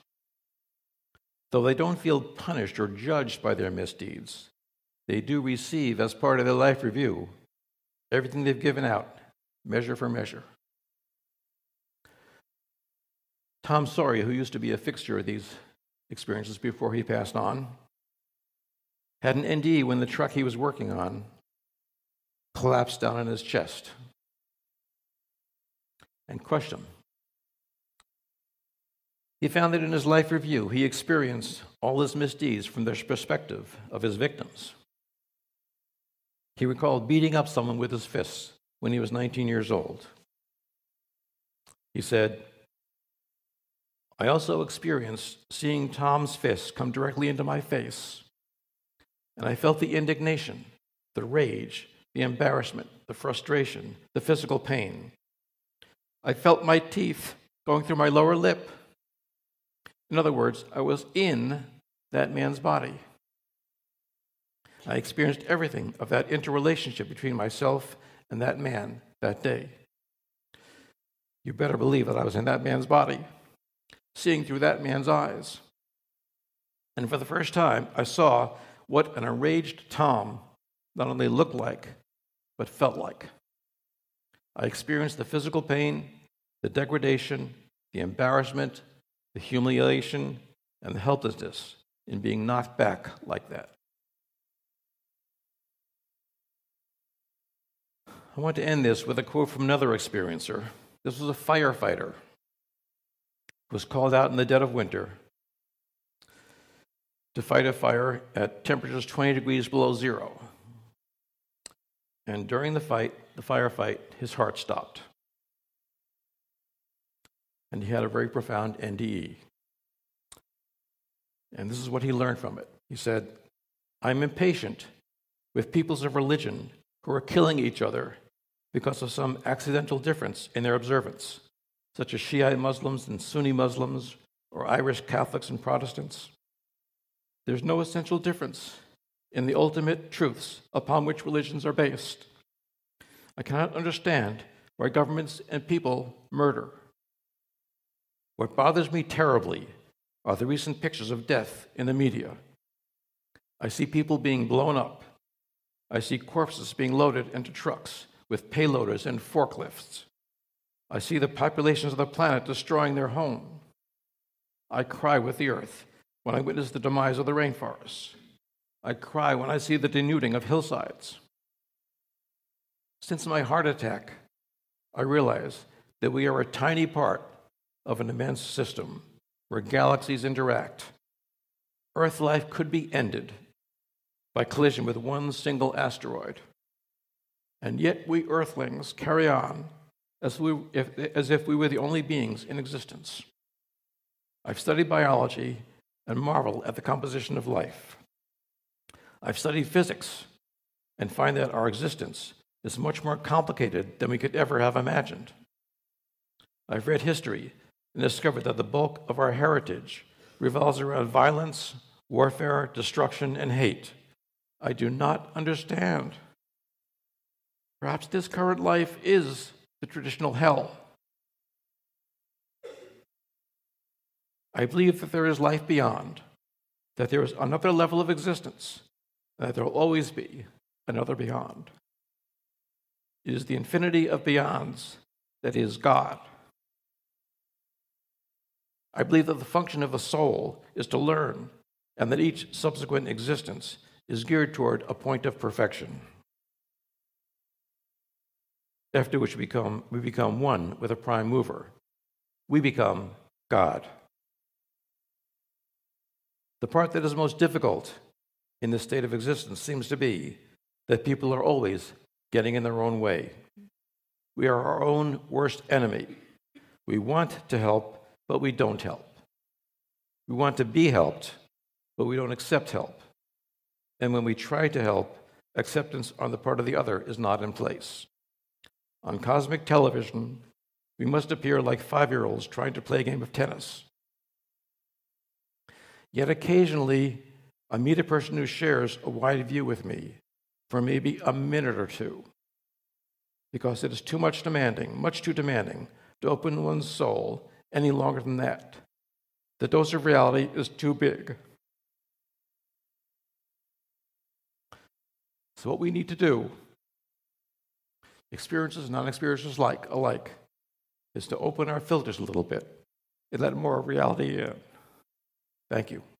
Though they don't feel punished or judged by their misdeeds, they do receive, as part of their life review, everything they've given out, measure for measure. Tom Sorey, who used to be a fixture of these experiences before he passed on, had an N D E when the truck he was working on collapsed down on his chest and crushed him. He found that in his life review, he experienced all his misdeeds from the perspective of his victims. He recalled beating up someone with his fists when he was nineteen years old. He said, "I also experienced seeing Tom's fists come directly into my face, and I felt the indignation, the rage, the embarrassment, the frustration, the physical pain. I felt my teeth going through my lower lip. In other words, I was in that man's body. I experienced everything of that interrelationship between myself and that man that day. You better believe that I was in that man's body, seeing through that man's eyes. And for the first time, I saw what an enraged Tom not only looked like, but felt like. I experienced the physical pain, the degradation, the embarrassment, the humiliation, and the helplessness in being knocked back like that." I want to end this with a quote from another experiencer. This was a firefighter who was called out in the dead of winter to fight a fire at temperatures twenty degrees below zero. And during the fight, the firefight, his heart stopped. And he had a very profound N D E. And this is what he learned from it. He said, "I'm impatient with peoples of religion who are killing each other because of some accidental difference in their observance, such as Shiite Muslims and Sunni Muslims, or Irish Catholics and Protestants. There's no essential difference in the ultimate truths upon which religions are based. I cannot understand why governments and people murder. What bothers me terribly are the recent pictures of death in the media. I see people being blown up. I see corpses being loaded into trucks with payloaders and forklifts. I see the populations of the planet destroying their home. I cry with the earth when I witness the demise of the rainforests. I cry when I see the denuding of hillsides. Since my heart attack, I realize that we are a tiny part of an immense system where galaxies interact. Earth life could be ended by collision with one single asteroid. And yet we earthlings carry on as, we, if, as if we were the only beings in existence. I've studied biology and marvel at the composition of life. I've studied physics and find that our existence is much more complicated than we could ever have imagined. I've read history and discovered that the bulk of our heritage revolves around violence, warfare, destruction, and hate. I do not understand. Perhaps this current life is the traditional hell. I believe that there is life beyond, that there is another level of existence, and that there will always be another beyond. It is the infinity of beyonds that is God. I believe that the function of a soul is to learn, and that each subsequent existence is geared toward a point of perfection, after which we become, we become one with a prime mover. We become God. The part that is most difficult in this state of existence seems to be that people are always getting in their own way. We are our own worst enemy. We want to help, but we don't help. We want to be helped, but we don't accept help. And when we try to help, acceptance on the part of the other is not in place. On cosmic television, we must appear like five-year-olds trying to play a game of tennis. Yet occasionally, I meet a person who shares a wide view with me for maybe a minute or two, because it is too much demanding, much too demanding, to open one's soul any longer than that. The dose of reality is too big. So what we need to do, experiences and non-experiences like, alike, is to open our filters a little bit and let more reality in. Thank you.